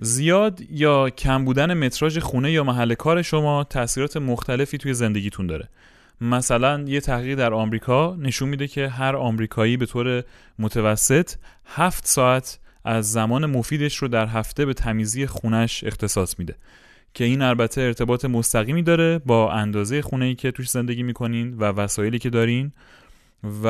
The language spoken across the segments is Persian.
زیاد یا کم بودن متراژ خونه یا محل کار شما تأثیرات مختلفی توی زندگیتون داره. مثلا یه تحقیق در آمریکا نشون میده که هر آمریکایی به طور متوسط 7 ساعت از زمان مفیدش رو در هفته به تمیزی خونش اختصاص میده که این البته ارتباط مستقیمی داره با اندازه خونه‌ای که توش زندگی میکنین و وسایلی که دارین. و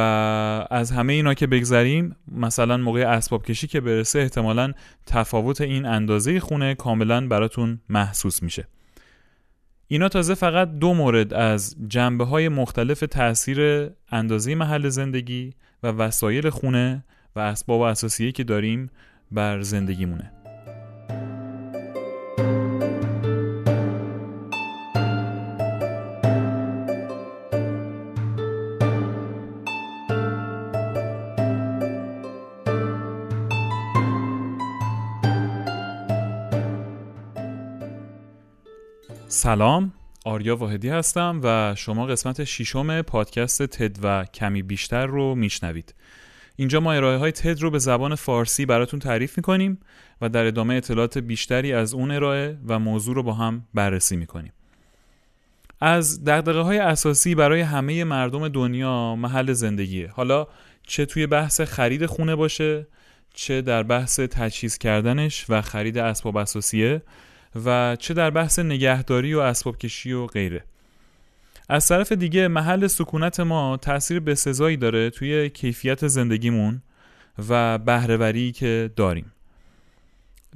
از همه اینا که بگذریم، مثلا موقع اسباب کشی که برسه احتمالاً تفاوت این اندازه خونه کاملاً براتون محسوس میشه. اینا تازه فقط 2 مورد از جنبه‌های مختلف تأثیر اندازه محل زندگی و وسایل خونه و اسباب اساسیه که داریم بر زندگیمونه. سلام، آریا واحدی هستم و شما قسمت 6 پادکست تد و کمی بیشتر رو میشنوید. اینجا ما ارائه‌های تد رو به زبان فارسی براتون تعریف میکنیم و در ادامه اطلاعات بیشتری از اون ارائه و موضوع رو با هم بررسی میکنیم. از دغدغه‌های اساسی برای همه مردم دنیا محل زندگیه. حالا چه توی بحث خرید خونه باشه، چه در بحث تجهیز کردنش و خرید اسباب اساسیه و چه در بحث نگهداری و اسباب کشی و غیره. از طرف دیگه محل سکونت ما تأثیر بسزایی داره توی کیفیت زندگیمون و بهره‌وری که داریم.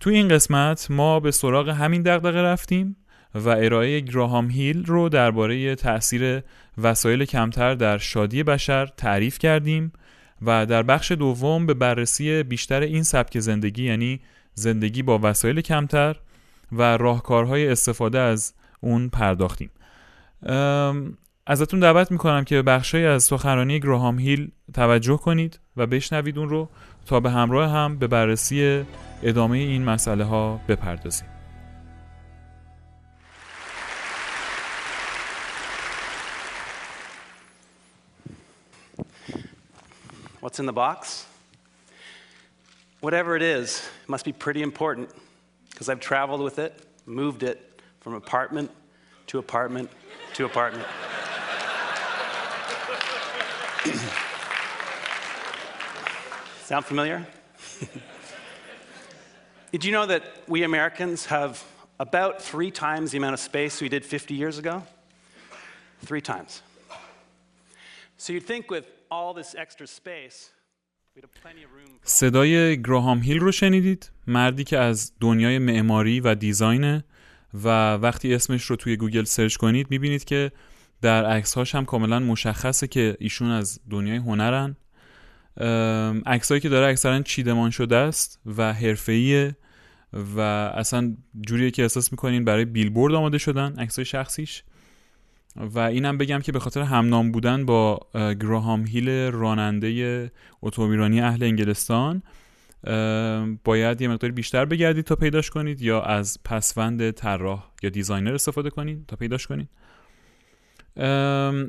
توی این قسمت ما به سراغ همین دغدغه رفتیم و ارائه گراهام هیل رو درباره تأثیر وسایل کمتر در شادی بشر تعریف کردیم و در بخش دوم به بررسی بیشتر این سبک زندگی، یعنی زندگی با وسایل کمتر و راهکارهای استفاده از اون پرداختیم. ازتون دعوت میکنم که بخشی از سخنرانی گراهام هیل توجه کنید و بشنوید اون رو تا به همراه هم به بررسی ادامه این مسئله ها بپردازیم. What's in the box? Whatever it is, it must be pretty important. Because I've traveled with it, moved it from apartment to apartment to apartment. Sound familiar? Did you know that we Americans have about 3 times the amount of space we did 50 years ago? 3 times. So you'd think with all this extra space... صدای گراهام هیل رو شنیدید، مردی که از دنیای معماری و دیزاینه و وقتی اسمش رو توی گوگل سرچ کنید میبینید که در عکس‌هاش هم کاملا مشخصه که ایشون از دنیای هنرن. عکسایی که داره اکثرا چیدمان شده است و حرفه‌ایه و اصلا جوریه که احساس میکنین برای بیلبورد آماده شدن عکسای شخصیش. و اینم بگم که به خاطر همنام بودن با گراهام هیل راننده اتومیرانی اهل انگلستان باید یه مقدار بیشتر بگردید تا پیداش کنید یا از پسوند طراح یا دیزاینر استفاده کنید تا پیداش کنید.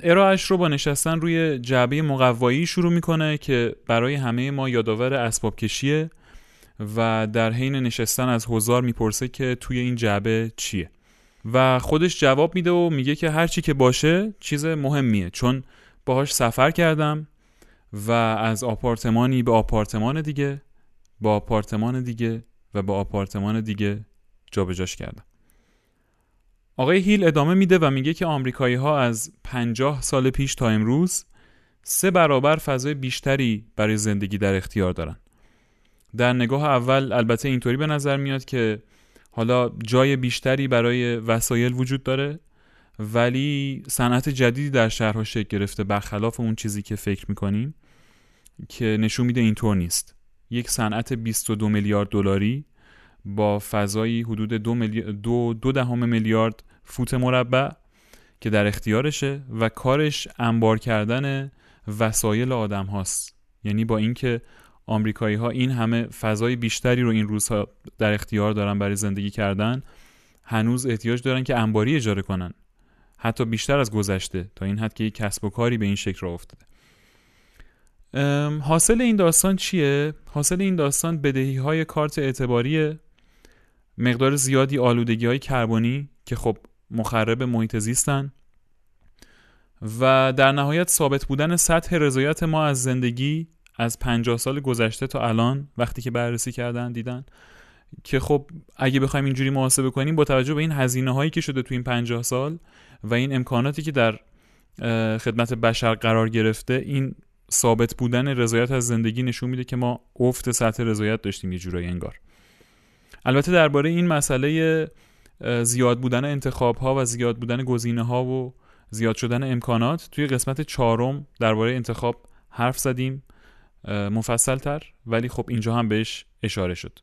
ارائه‌اش رو با نشستن روی جعبه مقوایی شروع میکنه که برای همه ما یادآور اسباب کشیه و در حین نشستن از حضار میپرسه که توی این جعبه چیه و خودش جواب میده و میگه که هر چی که باشه چیز مهمیه، چون باهاش سفر کردم و از آپارتمانی به آپارتمان دیگه به آپارتمان دیگه و به آپارتمان دیگه جابجاش کردم. آقای هیل ادامه میده و میگه که آمریکایی ها از 50 سال پیش تا امروز 3 برابر فضای بیشتری برای زندگی در اختیار دارن. در نگاه اول البته اینطوری به نظر میاد که حالا جای بیشتری برای وسایل وجود داره، ولی صنعت جدیدی در شهرها شکل گرفته برخلاف اون چیزی که فکر میکنیم که نشون میده اینطور نیست. یک صنعت 22 میلیارد دلاری با فضایی حدود 2.2 میلیارد فوت مربع که در اختیارشه و کارش انبار کردن وسایل آدم هاست. یعنی با اینکه آمریکایی ها این همه فضای بیشتری رو این روزها در اختیار دارن برای زندگی کردن، هنوز احتیاج دارن که انباری اجاره کنن، حتی بیشتر از گذشته، تا این حد که یک کسب و کاری به این شکل راه افتاده. حاصل این داستان چیه؟ حاصل این داستان بدهی های کارت اعتباریه مقدار زیادی آلودگی‌های کربنی که خب مخرب محیط زیستن و در نهایت ثابت بودن سطح رضایت ما از زندگی از 50 سال گذشته تا الان وقتی که بررسی کردن دیدن که خب اگه بخوایم اینجوری محاسبه کنیم با توجه به این هزینه‌هایی که شده تو این 50 سال و این امکاناتی که در خدمت بشر قرار گرفته، این ثابت بودن رضایت از زندگی نشون میده که ما افت سطح رضایت داشتیم یه جورایی انگار. البته درباره این مسئله زیاد بودن انتخاب‌ها و زیاد بودن گزینه‌ها و زیاد شدن امکانات توی قسمت 4 درباره انتخاب حرف زدیم مفصل‌تر، ولی خب اینجا هم بهش اشاره شد.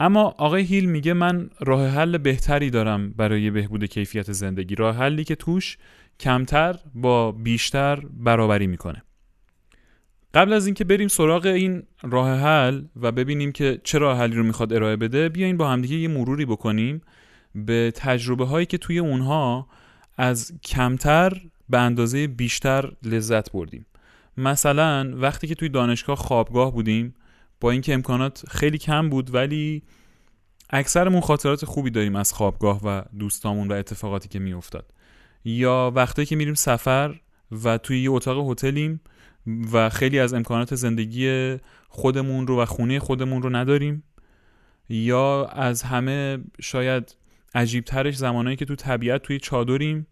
اما آقای هیل میگه من راه حل بهتری دارم برای بهبود کیفیت زندگی، راه حلی که توش کمتر با بیشتر برابری میکنه. قبل از اینکه بریم سراغ این راه حل و ببینیم که چه راه حلی رو میخواد ارائه بده، بیاین با همدیگه یه مروری بکنیم به تجربه هایی که توی اونها از کمتر به اندازه بیشتر لذت بردیم. مثلا وقتی که توی دانشگاه خوابگاه بودیم، با اینکه امکانات خیلی کم بود ولی اکثرمون خاطرات خوبی داریم از خوابگاه و دوستامون و اتفاقاتی که میافتاد. یا وقتی که میریم سفر و توی یه اتاق هتلیم و خیلی از امکانات زندگی خودمون رو و خونه خودمون رو نداریم. یا از همه شاید عجیبترش زمانایی که تو طبیعت توی چادریم،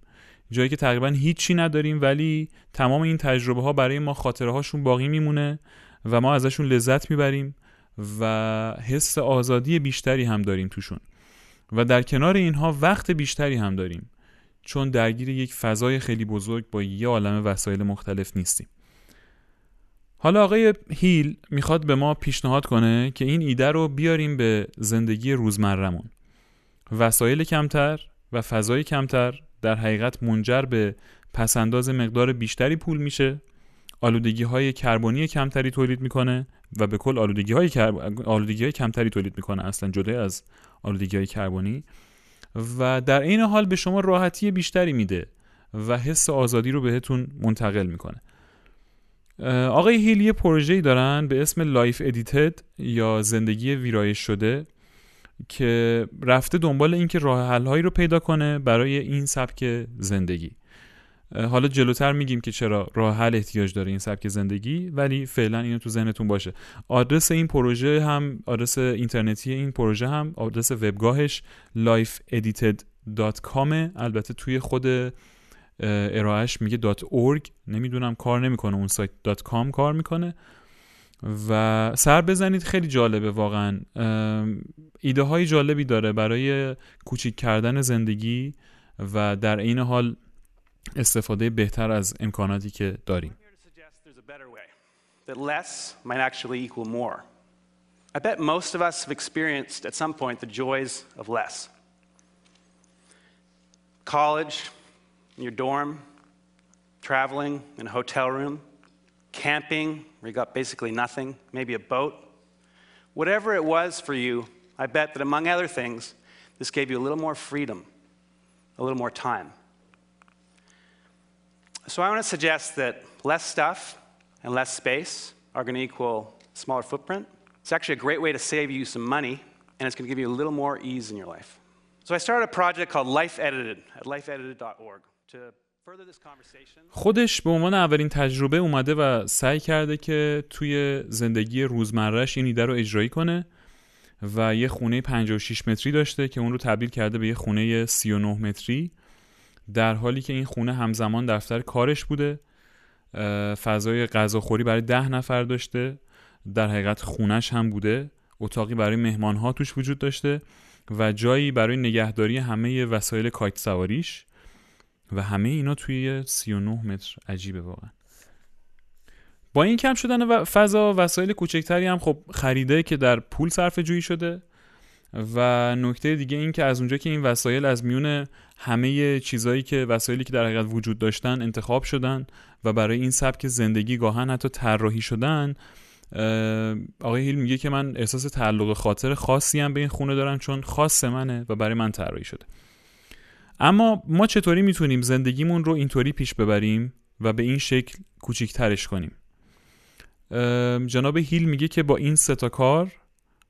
جایی که تقریبا هیچی نداریم ولی تمام این تجربه ها برای ما خاطره هاشون باقی میمونه و ما ازشون لذت میبریم و حس آزادی بیشتری هم داریم توشون و در کنار اینها وقت بیشتری هم داریم چون درگیر یک فضای خیلی بزرگ با یه عالمه وسایل مختلف نیستیم. حالا آقای هیل میخواد به ما پیشنهاد کنه که این ایده رو بیاریم به زندگی روزمرمون. وسایل کمتر و فضای کمتر در حقیقت منجر به پسنداز مقدار بیشتری پول میشه، آلودگی‌های کربنی کمتری تولید میکنه و به کل آلودگی‌های کمتری تولید میکنه، اصلا جدا از آلودگی‌های کربنی، و در این حال به شما راحتی بیشتری میده و حس آزادی رو بهتون منتقل میکنه. آقای هیل یه پروژه‌ای دارن به اسم لایف ادیتد یا زندگی ویرایش شده که رفته دنبال این که راه حل‌هایی رو پیدا کنه برای این سبک زندگی. حالا جلوتر میگیم که چرا راه حل احتیاج داره این سبک زندگی، ولی فعلا اینو تو ذهنتون باشه. آدرس این پروژه هم، آدرس اینترنتی این پروژه هم، آدرس وبگاهش lifeedited.com، البته توی خود ارائهش میگه .org، نمیدونم کار نمیکنه اون سایت .com کار میکنه و سر بزنید. خیلی جالبه واقعا، ایده های جالبی داره برای کوچیک کردن زندگی و در این حال استفاده بهتر از امکاناتی که داریم. That less might actually equal more. I bet most of us have experienced at some point the joys of less. College, in your dorm, traveling in a hotel room, camping where you got basically nothing, maybe a boat. Whatever it was for you, I bet that among other things, this gave you a little more freedom, a little more time. So I want to suggest that less stuff and less space are going to equal smaller footprint. It's actually a great way to save you some money, and it's going to give you a little more ease in your life. So I started a project called Life Edited at lifeedited.org to further this conversation. خودش به عنوان اولین تجربه اومده و سعی کرده که توی زندگی روزمره‌اش این ایده رو اجرایی کنه و یه خونه 56 متری داشته که اون رو تبدیل کرده به یه خونه 39 متری. در حالی که این خونه همزمان دفتر کارش بوده، فضای غذاخوری برای 10 نفر داشته، در حقیقت خونش هم بوده، اتاقی برای مهمانها توش وجود داشته و جایی برای نگهداری همه وسایل کایت سواریش و همه اینا توی 39 متر. عجیبه واقعا. با این کم شدن فضا وسایل کوچکتری هم خب خریده که در پول صرفه جویی شده و نکته دیگه این که از اونجا که این وسایل از میون همه چیزایی که وسایلی که در حقیقت وجود داشتن انتخاب شدن و برای این سبک زندگی گاهن حتی طراحی شدن، آقای هیل میگه که من احساس تعلق خاطر خاصی هم به این خونه دارم چون خاص منه و برای من طراحی شده. اما ما چطوری میتونیم زندگیمون رو اینطوری پیش ببریم و به این شکل کوچیک‌ترش کنیم؟ جناب هیل میگه که با این 3 کار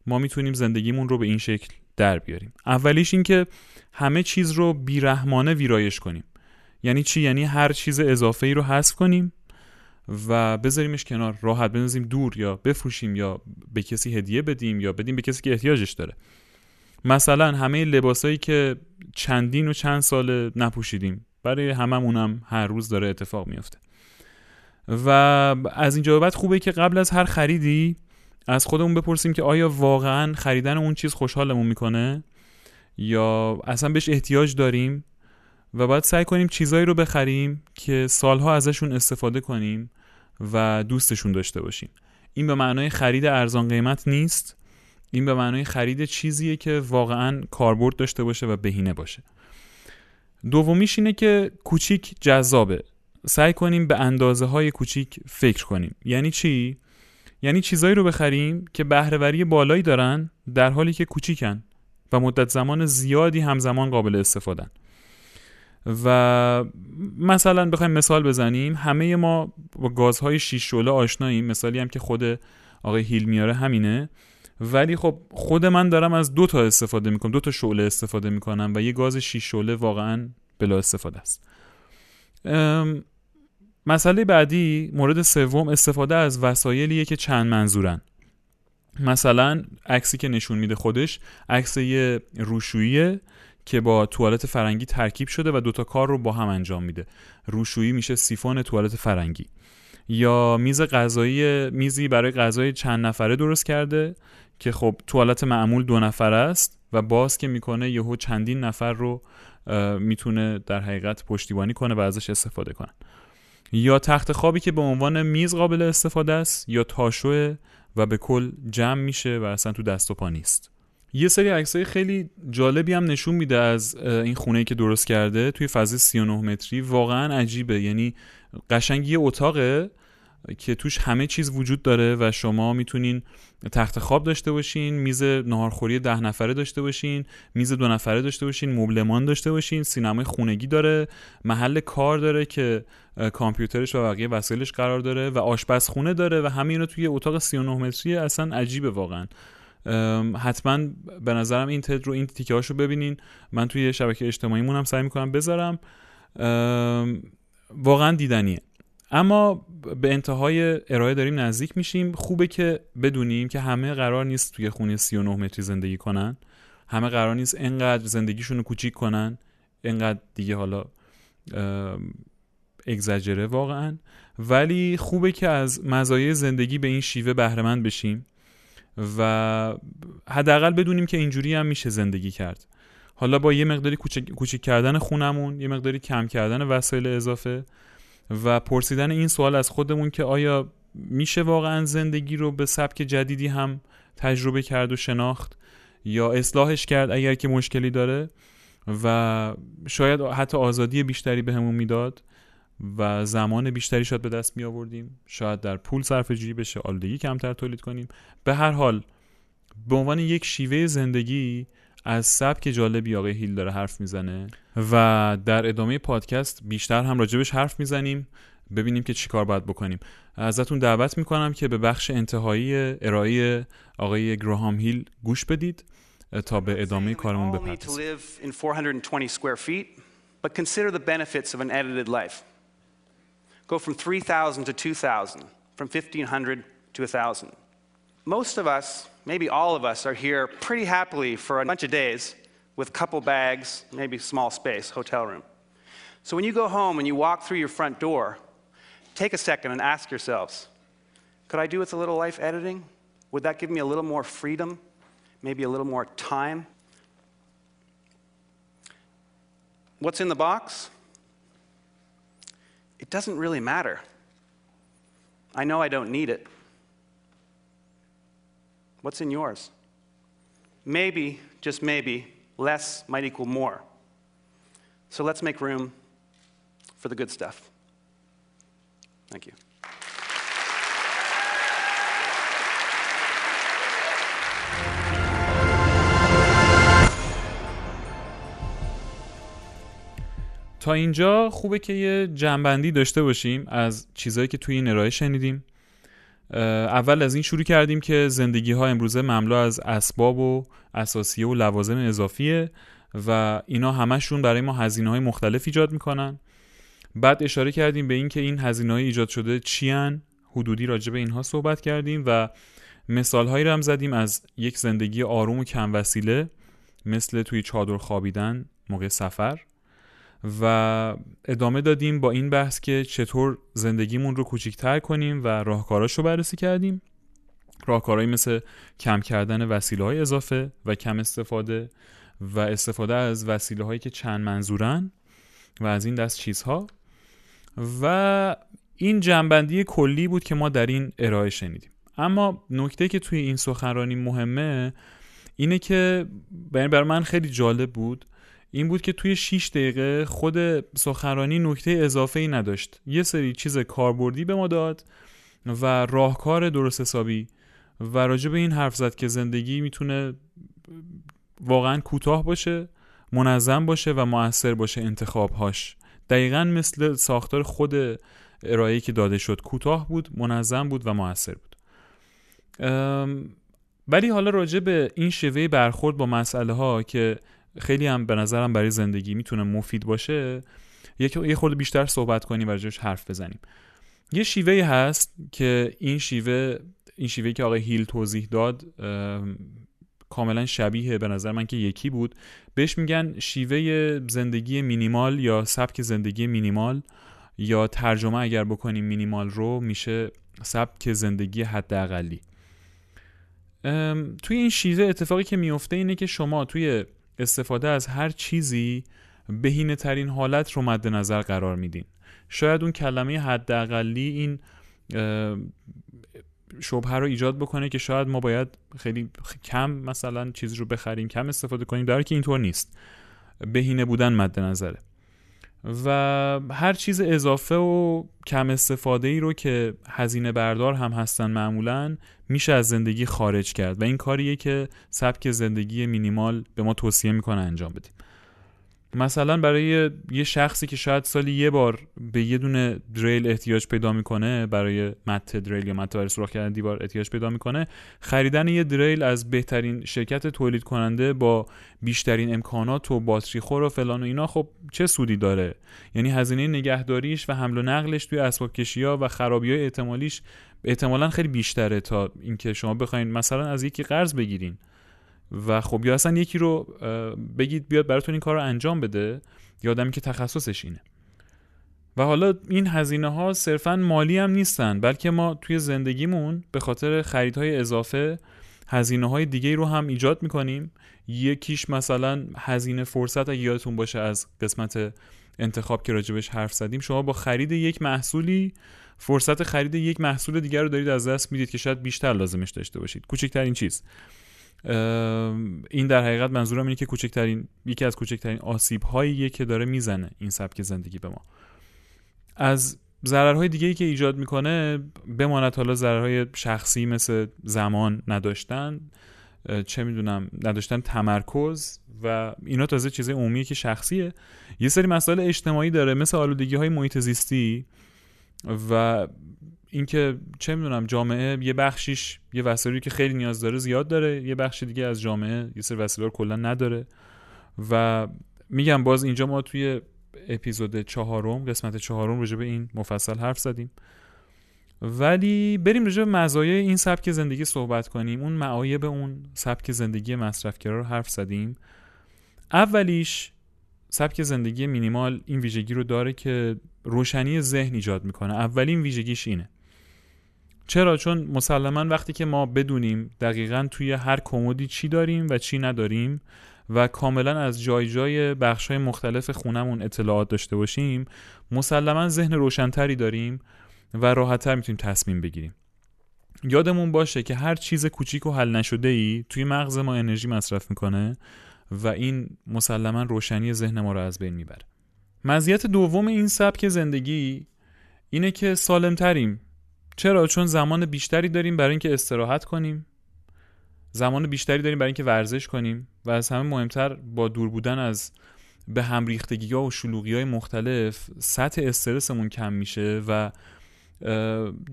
ما میتونیم زندگیمون رو به این شکل در بیاریم. اولیش این که همه چیز رو بیرحمانه ویرایش کنیم. یعنی چی؟ یعنی هر چیز اضافه‌ای رو حذف کنیم و بذاریمش کنار، راحت بندازیم دور، یا بفروشیم، یا به کسی هدیه بدیم، یا بدیم به کسی که احتیاجش داره. مثلا همه لباسایی که چندین و چند سال نپوشیدیم، برای هممونم هر روز داره اتفاق میفته. و از اینجا به بعد خوبه که قبل از هر خریدی از خودمون بپرسیم که آیا واقعاً خریدن اون چیز خوشحالمون میکنه یا اصلا بهش احتیاج داریم، و بعد سعی کنیم چیزایی رو بخریم که سالها ازشون استفاده کنیم و دوستشون داشته باشیم. این به معنای خرید ارزان قیمت نیست، این به معنای خرید چیزیه که واقعاً کاربرد داشته باشه و بهینه باشه. دومیش اینه که کوچیک جذابه. سعی کنیم به اندازه‌های کوچیک فکر کنیم. یعنی چی؟ یعنی چیزایی رو بخریم که بهره‌وری بالایی دارن در حالی که کوچیکن و مدت زمان زیادی همزمان قابل استفادهن. و مثلا بخوایم مثال بزنیم، همه ما با گازهای شیش شعله آشناییم، مثالی هم که خود آقای هیل میاره همینه. ولی خب خود من دارم از 2 تا استفاده میکنم، 2 تا شعله استفاده میکنم و یه گاز 6 شعله واقعا بلا استفاده است. مسئله بعدی، مورد سوم، استفاده از وسایلیه که چند منظورن. مثلا عکسی که نشون میده خودش عکس یه روشوییه که با توالت فرنگی ترکیب شده و 2 تا کار رو با هم انجام میده. روشویی میشه سیفون توالت فرنگی. یا میزی برای غذای چند نفره درست کرده که خب توالت معمول 2 نفره است و باز که میکنه یهو چندین نفر رو میتونه در حقیقت پشتیبانی کنه و ازش استفاده کنن. یا تخت خوابی که به عنوان میز قابل استفاده است یا تاشوه و به کل جمع میشه و اصلا تو دست و پا نیست. یه سری عکسای خیلی جالبی هم نشون میده از این خونه‌ای که درست کرده توی فاز 39 متری. واقعا عجیبه، یعنی قشنگ یه اتاقه که توش همه چیز وجود داره و شما میتونین تخت خواب داشته باشین، میز ناهارخوری 10 نفره داشته باشین، میز 2 نفره داشته باشین، مبلمان داشته باشین، سینمای خونگی داره، محل کار داره که کامپیوترش و بقیه وسایلش قرار داره و آشپزخونه داره و همه اینا توی اتاق 39 متری. اصلا عجیبه واقعا. حتما به نظرم این تد رو، این تیکه هاشو ببینین. من توی شبکه اجتماعیمون هم سعی میکنم بذارم، واقعا دیدنیه. اما به انتهای ارائه داریم نزدیک میشیم. خوبه که بدونیم که همه قرار نیست توی خونه 39 متری زندگی کنن، همه قرار نیست اینقدر زندگیشون رو کوچیک کنن، اینقدر دیگه حالا اگزاجره واقعا. ولی خوبه که از مزایای زندگی به این شیوه بهره مند بشیم و حداقل بدونیم که اینجوری هم میشه زندگی کرد. حالا با یه مقداری کوچیک کردن خونمون، یه مقداری کم کردن وسایل اضافه و پرسیدن این سوال از خودمون که آیا میشه واقعا زندگی رو به سبک جدیدی هم تجربه کرد و شناخت یا اصلاحش کرد اگر که مشکلی داره و شاید حتی آزادی بیشتری بهمون میداد و زمان بیشتری شاید به دست می آوردیم، شاید در پول صرفه جویی بشه، آلودگی کمتر تولید کنیم. به هر حال به عنوان یک شیوه زندگی از سبک جالبی آقای هیل داره حرف میزنه و در ادامه پادکست بیشتر هم راجبش حرف میزنیم، ببینیم که چی کار باید بکنیم. ازتون دعوت میکنم که به بخش انتهایی ارائه آقای گراهام هیل گوش بدید تا به ادامه کارمون بپردازیم. But consider the benefits of an edited life. Go from 3,000 to 2,000, from 1,500 to 1,000. Most of us, maybe all of us, are here pretty happily for a bunch of days with a couple bags, maybe small space, hotel room. So when you go home and you walk through your front door, take a second and ask yourselves, could I do with a little life editing? Would that give me a little more freedom? Maybe a little more time? What's in the box? It doesn't really matter. I know I don't need it. What's in yours? Maybe, just maybe, less might equal more. So let's make room for the good stuff. Thank you. تا اینجا خوبه که یه جنبندی داشته باشیم از چیزایی که توی این ارائه شنیدیم اول از این شروع کردیم که زندگی ها امروزه مملو از اسباب و اساسیه و لوازم اضافیه و اینا همشون برای ما هزینه های مختلف ایجاد میکنن. بعد اشاره کردیم به این که این هزینه های ایجاد شده چی هن، حدودی راجع به اینها صحبت کردیم و مثال هایی رو هم زدیم از یک زندگی آروم و کم وسیله، مثل توی چادر خوابیدن موقع سفر، و ادامه دادیم با این بحث که چطور زندگیمون رو کوچیک‌تر کنیم و راهکاراشو بررسی کردیم. راهکارهایی مثل کم کردن وسیله‌های اضافه و کم استفاده و استفاده از وسیله‌هایی که چند منظورن و از این دست چیزها. و این جنبندی کلی بود که ما در این ارائه شنیدیم. اما نکته که توی این سخنرانی مهمه اینه که برای من خیلی جالب بود، این بود که توی 6 دقیقه خود سخنرانی نکته اضافه‌ای نداشت. یه سری چیز کاربردی به ما داد و راهکار درست حسابی و راجع به این حرف زد که زندگی میتونه واقعاً کوتاه باشه، منظم باشه و مؤثر باشه انتخاب‌هاش. دقیقاً مثل ساختار خود ارائه‌ای که داده شد، کوتاه بود، منظم بود و مؤثر بود. ولی حالا راجع به این شیوه برخورد با مسئله ها که خیلی هم به نظرم برای زندگی میتونه مفید باشه، یه خورده بیشتر صحبت کنیم و راجعش حرف بزنیم. یه شیوهی هست که این شیوهی که آقای هیل توضیح داد کاملا شبیه به نظر من که یکی بود، بهش میگن شیوه زندگی مینیمال یا سبک زندگی مینیمال، یا ترجمه اگر بکنیم مینیمال رو میشه سبک زندگی حداقلی. توی این شیوه اتفاقی که میفته اینه که شما توی استفاده از هر چیزی بهینه ترین حالت رو مد نظر قرار میدین. شاید اون کلمه حداقلی این شبهه رو ایجاد بکنه که شاید ما باید خیلی کم مثلا چیز رو بخریم، کم استفاده کنیم، در حالی که اینطور نیست. بهینه بودن مد نظره و هر چیز اضافه و کم استفاده ای رو که هزینه بردار هم هستن معمولاً میشه از زندگی خارج کرد و این کاریه که سبک زندگی مینیمال به ما توصیه میکنه انجام بدیم. مثلا برای یه شخصی که شاید سالی یه بار به یه دونه دریل احتیاج پیدا میکنه، برای مته دریل یا مته برای سوراخ کردن دیوار احتیاج پیدا میکنه، خریدن یه دریل از بهترین شرکت تولید کننده با بیشترین امکانات و باتری خور و فلان و اینا، خب چه سودی داره؟ یعنی هزینه نگهداریش و حمل و نقلش توی اسباب کشی‌ها و خرابی‌های احتمالیش احتمالاً خیلی بیشتره تا اینکه شما بخواید مثلا از یکی قرض بگیرین و خب یا اصلا یکی رو بگید بیاد براتون این کار رو انجام بده، یا آدمی که تخصصش اینه. و حالا این هزینه ها صرفا مالی هم نیستن، بلکه ما توی زندگیمون به خاطر خریدهای اضافه هزینه های دیگه رو هم ایجاد میکنیم. یکیش مثلا هزینه فرصت، اگه یادتون باشه از قسمت انتخاب که راجبش حرف زدیم، شما با خرید یک محصولی فرصت خرید یک محصول دیگر رو دارید از دست میدید که شاید بیشتر لازمش داشته باشید. کوچکترین چیز، این در حقیقت منظورم اینه که کوچکترین، یکی از کوچکترین آسیب هاییه که داره میزنه این سبک زندگی به ما. از ضررهای دیگه‌ای که ایجاد میکنه بماند حالا ضررهای شخصی مثل زمان نداشتن، چه میدونم، نداشتن تمرکز و اینا، تازه چیز عمومیه که شخصیه. یه سری مسائل اجتماعی داره مثل آلودگی‌های محیط زیستی و اینکه چه میدونم جامعه یه بخشیش یه وسایلی که خیلی نیاز داره زیاد داره، یه بخش دیگه از جامعه یه سری وسایل کلا نداره. و میگم باز اینجا ما توی اپیزود 4 قسمت 4 راجع به این مفصل حرف زدیم. ولی بریم راجع به مزایای این سبک زندگی صحبت کنیم. اون معایب اون سبک زندگی مصرفگرا رو حرف زدیم. اولیش سبک زندگی مینیمال این ویژگی رو داره که روشنی ذهن ایجاد میکنه. اولین ویژگیش اینه. چرا؟ چون مسلماً وقتی که ما بدونیم دقیقاً توی هر کمدی چی داریم و چی نداریم و کاملاً از جای جای بخش‌های مختلف خونمون اطلاعات داشته باشیم، مسلماً ذهن روشن‌تری داریم و راحت‌تر میتونیم تصمیم بگیریم. یادمون باشه که هر چیز کوچیک و حل نشده‌ای توی مغز ما انرژی مصرف میکنه و این مسلماً روشنی ذهن ما رو از بین میبره. مزیت دوم این سبک زندگی اینه که سالم‌تریم. چرا؟ چون زمان بیشتری داریم برای اینکه استراحت کنیم، زمان بیشتری داریم برای اینکه ورزش کنیم و از همه مهمتر با دور بودن از به هم ریختگی‌ها و شلوغی‌های مختلف سطح استرسمون کم میشه و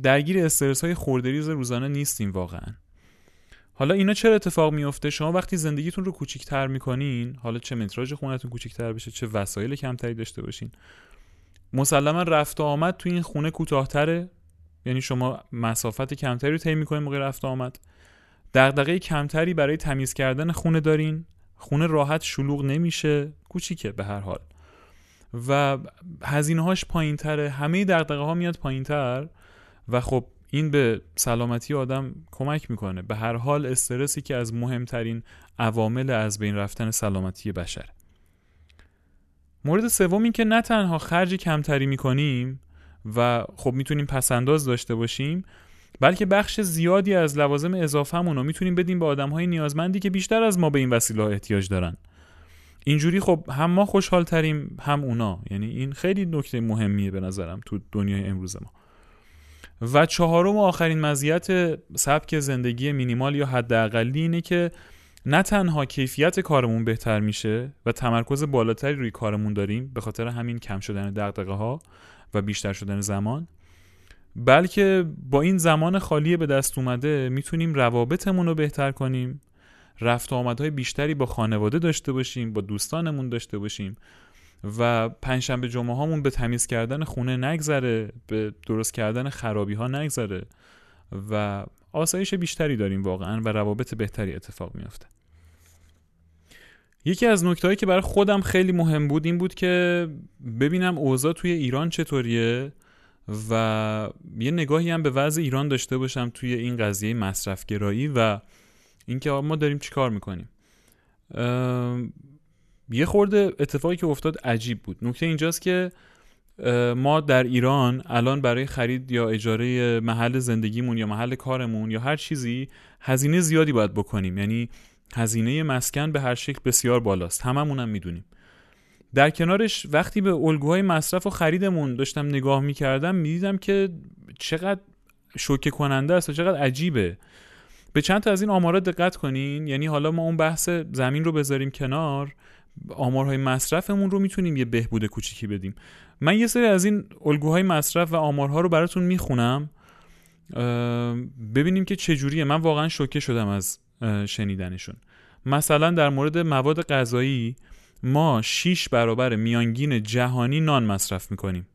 درگیر استرس‌های خورده‌ریز روزانه نیستیم واقعاً. حالا اینا چه اتفاق میفته؟ شما وقتی زندگیتون رو کوچیک‌تر می‌کنین، حالا چه متراژ خونه‌تون کوچیک‌تر بشه، چه وسایل کمتری داشته باشین، مسلماً رفت و آمد تو این خونه کوتاه‌تره، یعنی شما مسافت کمتری رو طی می‌کنین موقع رفت و آمد. دغدغه کمتری برای تمیز کردن خونه دارین، خونه راحت شلوغ نمیشه، کوچیکه به هر حال و هزینه‌هاش پایین‌تره، همه دغدغه‌ها میاد پایین‌تر و خب این به سلامتی آدم کمک میکنه. به هر حال استرسی که از مهمترین عوامل از بین رفتن سلامتی بشره. مورد سوم این که نه تنها خرج کمتری میکنیم و خب میتونیم پسنداز داشته باشیم، بلکه بخش زیادی از لوازم اضافه‌مون رو میتونیم بدیم به آدم‌های نیازمندی که بیشتر از ما به این وسیله‌ها احتیاج دارن. اینجوری خب هم ما خوشحال تریم هم اونا، یعنی این خیلی نکته مهمیه به نظرم تو دنیای امروز ما. و چهارم و آخرین مزیت سبک زندگی مینیمال یا حداقلی اینه که نه تنها کیفیت کارمون بهتر میشه و تمرکز بالاتری روی کارمون داریم به خاطر همین کم شدن دغدغه‌ها و بیشتر شدن زمان، بلکه با این زمان خالی به دست اومده میتونیم روابطمون رو بهتر کنیم، رفت و آمدهای بیشتری با خانواده داشته باشیم، با دوستانمون داشته باشیم و پنجشنبه جمعه هامون به تمیز کردن خونه نگذره، به درست کردن خرابی ها نگذره و آسایش بیشتری داریم واقعا و روابط بهتری اتفاق میفته. یکی از نکتهایی که برای خودم خیلی مهم بود این بود که ببینم اوضاع توی ایران چطوریه و یه نگاهی هم به وضع ایران داشته باشم توی این قضیه مصرفگرایی و اینکه ما داریم چی کار میکنیم. یه خورده اتفاقی که افتاد عجیب بود. نکته اینجاست که ما در ایران الان برای خرید یا اجاره محل زندگیمون یا محل کارمون یا هر چیزی هزینه زیادی باید بکنیم، یعنی هزینه مسکن به هر شکل بسیار بالاست، هممونم میدونیم. در کنارش وقتی به الگوهای مصرف و خریدمون داشتم نگاه میکردم میدیدم که چقدر شوکه کننده است و چقدر عجیبه. به چند تا از این آمارا دقت کنین، یعنی حالا ما اون بحث زمین رو بذاریم کنار، آمارهای مصرفمون رو میتونیم یه بهبود کوچیکی بدیم. من یه سری از این الگوهای مصرف و آمارها رو براتون میخونم ببینیم که چجوریه. من واقعا شوکه شدم از شنیدنشون. مثلا در مورد مواد غذایی ما 6 برابر میانگین جهانی نان مصرف میکنیم،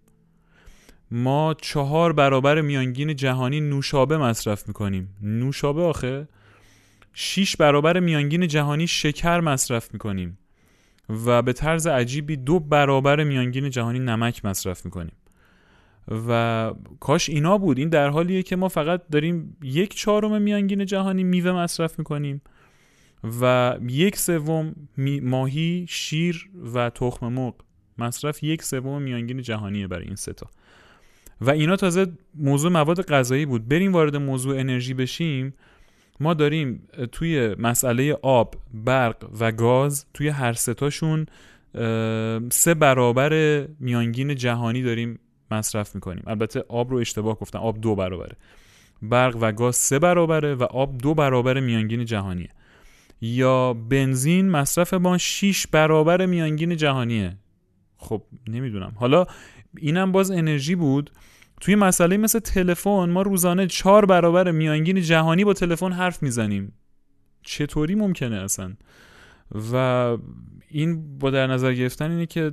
ما 4 برابر میانگین جهانی نوشابه مصرف میکنیم، نوشابه آخه 6 برابر میانگین جهانی شکر مصرف میکنیم و به طرز عجیبی 2 برابر میانگین جهانی نمک مصرف میکنیم. و کاش اینا بود. این در حالیه که ما فقط داریم 1/4 میانگین جهانی میوه مصرف میکنیم و 1/3 ماهی، شیر و تخم مرغ. مصرف 1/3 میانگین جهانیه برای این سه تا. و اینا تازه موضوع مواد غذایی بود. بریم وارد موضوع انرژی بشیم، ما داریم توی مسئله آب، برق و گاز توی هر ستاشون 3 برابر میانگین جهانی داریم مصرف میکنیم. البته آب رو اشتباه گفتم، آب 2 برابره، برق و گاز 3 برابره و آب 2 برابر میانگین جهانیه. یا بنزین مصرف ما 6 برابر میانگین جهانیه. خب نمیدونم، حالا اینم باز انرژی بود. توی مسئله مثل تلفن ما روزانه 4 برابر میانگین جهانی با تلفن حرف میزنیم. چطوری ممکنه اصلا؟ و این با در نظر گرفتن اینه که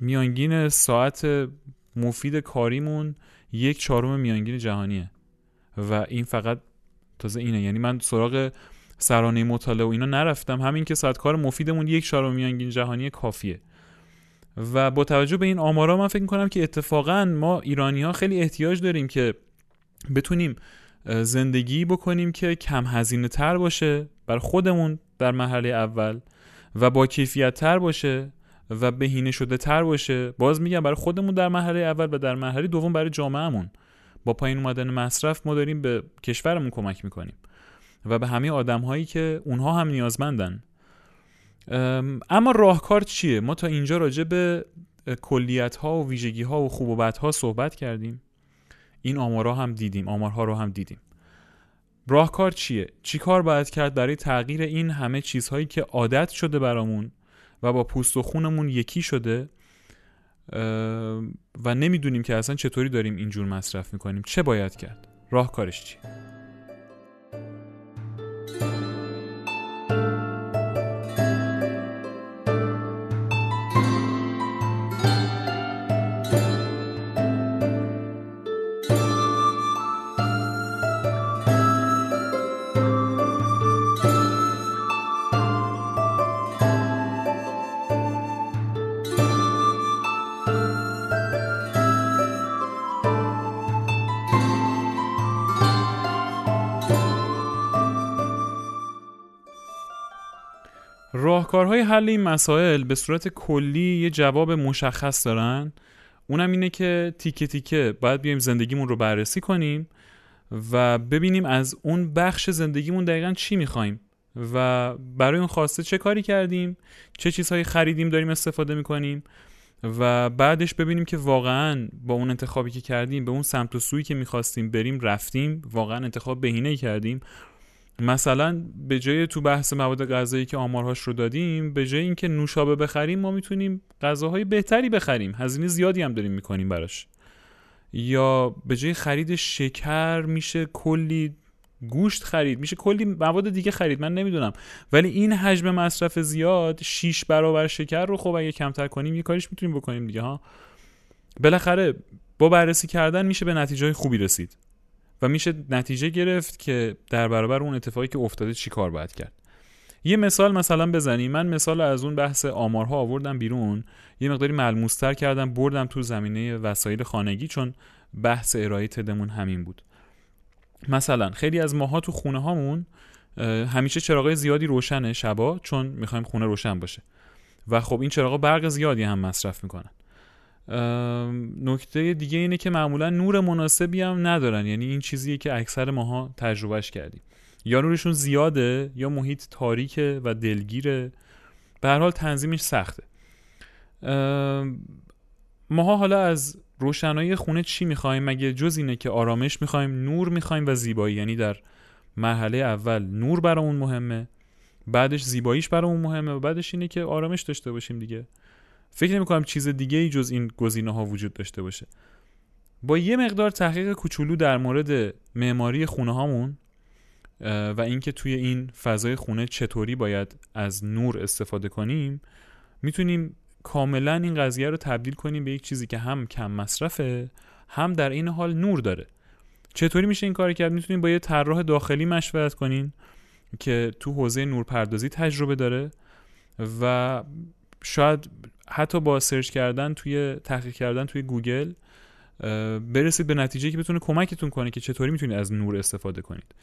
میانگین ساعت مفید کاریمون 1/4 میانگین جهانیه و این فقط تازه اینه، یعنی من سراغ سرانه مطالعه و اینا نرفتم، همین که ساعت کار مفیدمون 1/4 میانگین جهانیه کافیه. و با توجه به این آمارا من فکر می‌کنم که اتفاقاً ما ایرانی‌ها خیلی احتیاج داریم که بتونیم زندگی بکنیم که کم هزینه تر باشه بر خودمون در مرحله اول و با کیفیت تر باشه و بهینه شده تر باشه. باز میگم برای خودمون در مرحله اول و در مرحله دوم برای جامعهمون. با پایین اومدن مصرف ما داریم به کشورمون کمک می‌کنیم و به همه آدم‌هایی که اونها هم نیازمندن. اما راهکار چیه؟ ما تا اینجا راجع به کلیت‌ها و ویژگی‌ها و خوب و بدها صحبت کردیم، این آمارها رو هم دیدیم. راهکار چیه؟ چی کار باید کرد برای تغییر این همه چیزهایی که عادت شده برامون و با پوست و خونمون یکی شده و نمیدونیم که اصلا چطوری داریم اینجور مصرف میکنیم. چه باید کرد؟ راهکارش چیه؟ راهکارهای حل این مسائل به صورت کلی یه جواب مشخص دارن، اونم اینه که تیکه تیکه باید بیایم زندگیمون رو بررسی کنیم و ببینیم از اون بخش زندگیمون دقیقاً چی می‌خوایم و برای اون خواسته چه کاری کردیم، چه چیزهایی خریدیم داریم استفاده می‌کنیم و بعدش ببینیم که واقعاً با اون انتخابی که کردیم به اون سمت و سویی که می‌خواستیم بریم رفتیم، واقعاً انتخاب بهینه‌ای کردیم. مثلا به جای تو بحث مواد غذایی که آمارهاش رو دادیم، به جای اینکه نوشابه بخریم ما میتونیم غذاهای بهتری بخریم، هزینه زیادی هم داریم میکنیم براش. یا به جای خرید شکر میشه کلی گوشت خرید، میشه کلی مواد دیگه خرید، من نمیدونم، ولی این حجم مصرف زیاد 6 برابر شکر رو خب اگه کمتر کنیم یه کاریش میتونیم بکنیم دیگه ها. بالاخره با بررسی کردن میشه به نتیجه خوبی رسید و میشه نتیجه گرفت که در برابر اون اتفاقی که افتاده چی کار باید کرد. یه مثال مثلا بزنیم، من مثال از اون بحث آمارها آوردم بیرون، یه مقداری ملموس‌تر کردم بردم تو زمینه وسایل خانگی چون بحث ارائه تدمون همین بود. مثلا خیلی از ماها تو خونه هامون همیشه چراغای زیادی روشنه شبا چون میخوایم خونه روشن باشه و خب این چراغا برق زیادی هم مصرف میکنن. نکته دیگه اینه که معمولا نور مناسبی هم ندارن، یعنی این چیزیه که اکثر ماها تجربهش کردیم، یا نورشون زیاده یا محیط تاریکه و دلگیره، به هر حال تنظیمش سخته. ماها حالا از روشنایی خونه چی میخوایم مگه جز اینه که آرامش میخوایم، نور میخوایم و زیبایی، یعنی در مرحله اول نور برامون مهمه، بعدش زیباییش برامون مهمه و بعدش اینه که آرامش داشته باشیم دیگه. فکر نمی‌کنم چیز دیگه‌ای جز این گزینه‌ها وجود داشته باشه. با یه مقدار تحقیق کوچولو در مورد معماری خونه‌هامون و اینکه توی این فضای خونه چطوری باید از نور استفاده کنیم، میتونیم کاملا این قضیه رو تبدیل کنیم به یک چیزی که هم کم مصرفه هم در این حال نور داره. چطوری میشه این کار کرد؟ میتونیم با یه طراح داخلی مشورت کنیم که تو حوزه نورپردازی تجربه داره و شاید حتی با سرچ کردن توی تحقیق کردن توی گوگل برسید به نتیجه که بتونه کمکتون کنه که چطوری میتونید از نور استفاده کنید.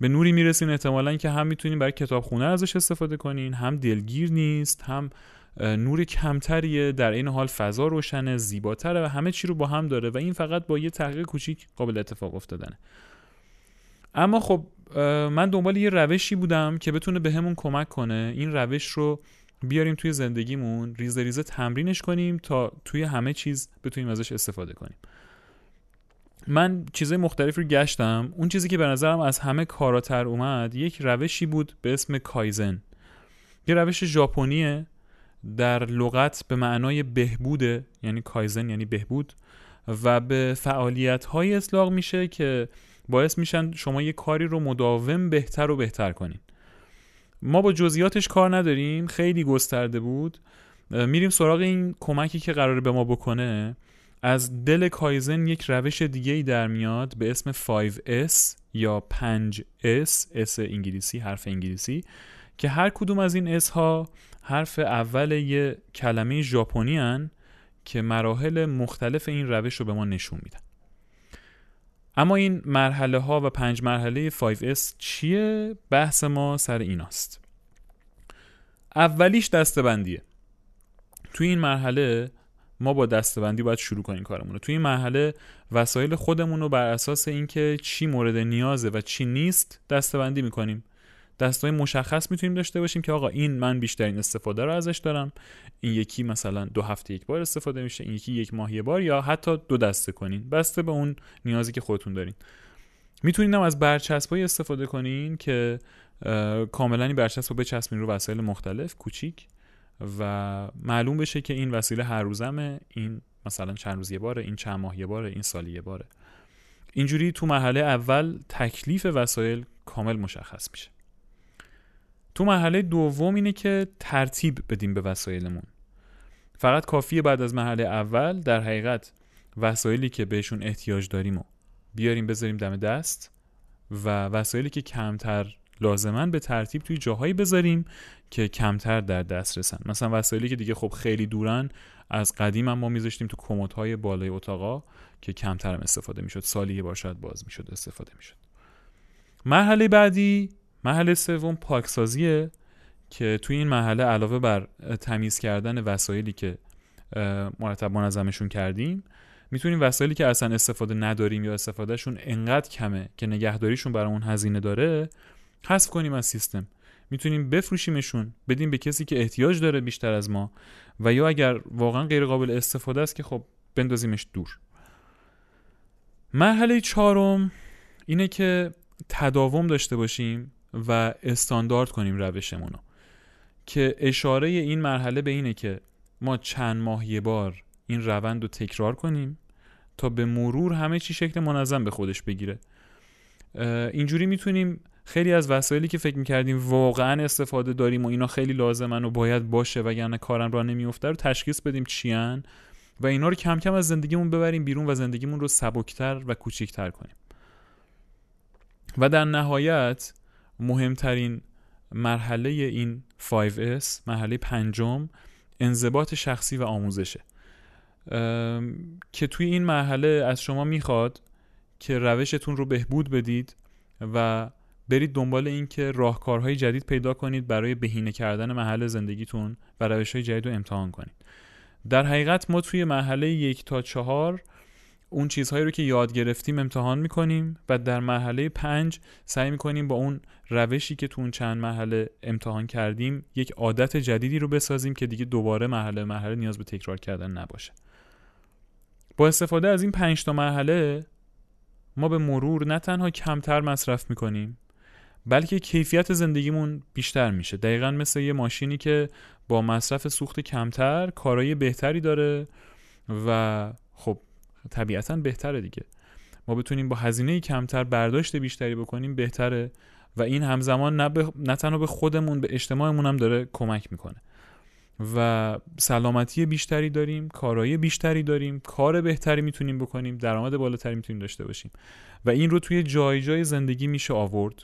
به نوری میرسین احتمالاً که هم میتونید برای کتابخونه ازش استفاده کنین، هم دلگیر نیست، هم نور کمتریه، در این حال فضا روشنه، زیباتره و همه چی رو با هم داره و این فقط با یه تحقیق کوچیک قابل اتفاق افتادنه. اما خب من دنبال یه روشی بودم که بتونه بهمون کمک کنه این روش رو بیاریم توی زندگیمون، ریزه ریزه تمرینش کنیم تا توی همه چیز بتونیم ازش استفاده کنیم. من چیزهای مختلفی رو گشتم، اون چیزی که به نظرم از همه کاراتر اومد یک روشی بود به اسم کایزن. یه روش ژاپنیه، در لغت به معنای بهبوده، یعنی کایزن یعنی بهبود، و به فعالیت‌های اطلاق میشه که باعث میشن شما یه کاری رو مداوم بهتر و بهتر کنین. ما با جزئیاتش کار نداریم، خیلی گسترده بود، میریم سراغ این کمکی که قراره به ما بکنه. از دل کایزن یک روش دیگه‌ای در میاد به اسم 5S یا 5S، اس انگلیسی، حرف انگلیسی، که هر کدوم از این اس ها حرف اول یه کلمه ژاپنی ان که مراحل مختلف این روش رو به ما نشون میدن. اما این مرحله ها و 5 مرحله 5S چیه؟ بحث ما سر ایناست. اولیش دسته‌بندیه. توی این مرحله ما با دسته‌بندی باید شروع کنیم کارمون رو. توی این مرحله وسایل خودمون رو بر اساس اینکه چی مورد نیازه و چی نیست دسته‌بندی می‌کنیم. دسته‌های مشخص می‌تونیم داشته باشیم که آقا این من بیشترین استفاده رو ازش دارم، این یکی مثلا 2 هفته یک بار استفاده میشه، این یکی 1 ماه یک بار، یا حتی 2 دسته کنین بسته به اون نیازی که خودتون دارین. می‌تونین هم از برچسب‌های استفاده کنین که کاملا این برچسبو بچسبین رو وسایل مختلف کوچیک و معلوم بشه که این وسیله هر روزمه، این مثلا چند روز یه باره، این چند ماه یه باره، این سالی یه باره. اینجوری تو مرحله اول تکلیف وسایل کامل مشخص میشه. تو مرحله دوم اینه که ترتیب بدیم به وسایلمون. فقط کافیه بعد از مرحله اول در حقیقت وسایلی که بهشون احتیاج داریم و بیاریم بذاریم دم دست و وسایلی که کمتر لازمن به ترتیب توی جاهایی بذاریم که کمتر در دست رسن. مثلا وسایلی که دیگه خب خیلی دورن، از قدیم هم ما میذاشتیم تو کمدهای بالای اتاقا که کمتر هم استفاده میشد، سالی یه بار شاید باز میشد استفاده میشد. مرحله بعدی، مرحله سوم، پاکسازیه که توی این مرحله علاوه بر تمیز کردن وسایلی که مرتب منظمشون کردیم، میتونیم وسایلی که اصلا استفاده نداریم یا استفادهشون انقدر کمه که نگهداریشون برامون هزینه داره، حذف کنیم از سیستم. میتونیم بفروشیمشون، بدیم به کسی که احتیاج داره بیشتر از ما، و یا اگر واقعا غیر قابل استفاده است که خب بندازیمش دور. مرحله چهارم اینه که تداوم داشته باشیم و استاندارد کنیم روشمونو، که اشاره این مرحله به اینه که ما چند ماه یه بار این روند رو تکرار کنیم تا به مرور همه چی شکل منظم به خودش بگیره. اینجوری میتونیم خیلی از وسایلی که فکر می‌کردیم واقعاً استفاده داریم و اینا خیلی لازمن و باید باشه وگرنه کارم راه نمی‌افته رو تشخیص بدیم چیان و اینا رو کم کم از زندگیمون ببریم بیرون و زندگیمون رو سبک‌تر و کوچیک‌تر کنیم. و در نهایت مهمترین مرحله این 5S، مرحله پنجم، انضباط شخصی و آموزشه که توی این مرحله از شما میخواد که روشتون رو بهبود بدید و برید دنبال این که راهکارهای جدید پیدا کنید برای بهینه کردن مرحله زندگیتون و روش‌های جدید رو امتحان کنید. در حقیقت ما توی مرحله 1 تا 4 اون چیزهایی رو که یاد گرفتیم امتحان میکنیم و در مرحله 5 سعی میکنیم با اون روشی که تو اون چند مرحله امتحان کردیم یک عادت جدیدی رو بسازیم که دیگه دوباره مرحله مرحله نیاز به تکرار کردن نباشه. با استفاده از این 5 تا مرحله ما به مرور نه تنها کمتر مصرف میکنیم بلکه کیفیت زندگیمون بیشتر میشه. دقیقاً مثل یه ماشینی که با مصرف سوخت کمتر کارایی بهتری داره و خب طبیعتاً بهتره دیگه. ما بتونیم با هزینه کمتر برداشت بیشتری بکنیم بهتره و این همزمان نه تنها به خودمون، به اجتماعمون هم داره کمک میکنه و سلامتی بیشتری داریم، کارایی بیشتری داریم، کار بهتری میتونیم بکنیم، درآمد بالاتری میتونیم داشته باشیم و این رو توی جای جای زندگی میشه آورد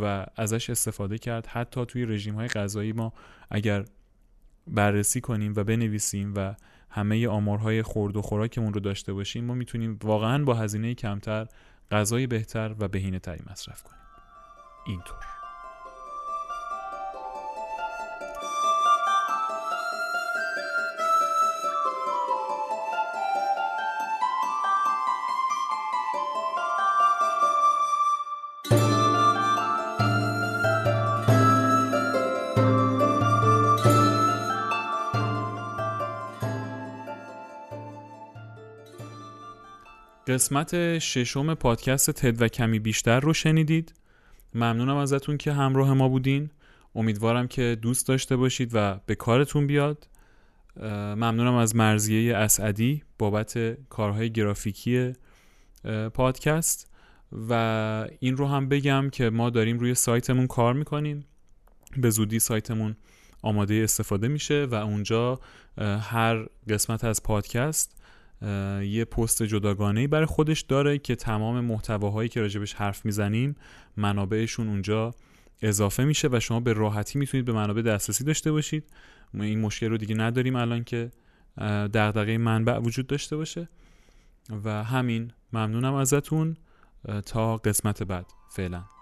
و ازش استفاده کرد. حتی توی رژیم‌های غذایی ما اگر بررسی کنیم و بنویسیم و همه آمارهای خورد و خوراکمون رو داشته باشیم، ما میتونیم واقعاً با هزینه کمتر غذای بهتر و بهینه‌تری مصرف کنیم. اینطور قسمت 6 پادکست تد و کمی بیشتر رو شنیدید. ممنونم ازتون که همراه ما بودین. امیدوارم که دوست داشته باشید و به کارتون بیاد. ممنونم از مرضیه اسعدی بابت کارهای گرافیکی پادکست و این رو هم بگم که ما داریم روی سایتمون کار میکنیم. به زودی سایتمون آماده استفاده میشه و اونجا هر قسمت از پادکست یه پست جداگانه‌ای برای خودش داره که تمام محتواهایی که راجبش حرف میزنیم منابعشون اونجا اضافه میشه و شما به راحتی میتونید به منابع دسترسی داشته باشید. ما این مشکل رو دیگه نداریم الان که دغدغه منبع وجود داشته باشه. و همین، ممنونم ازتون. تا قسمت بعد، فعلا.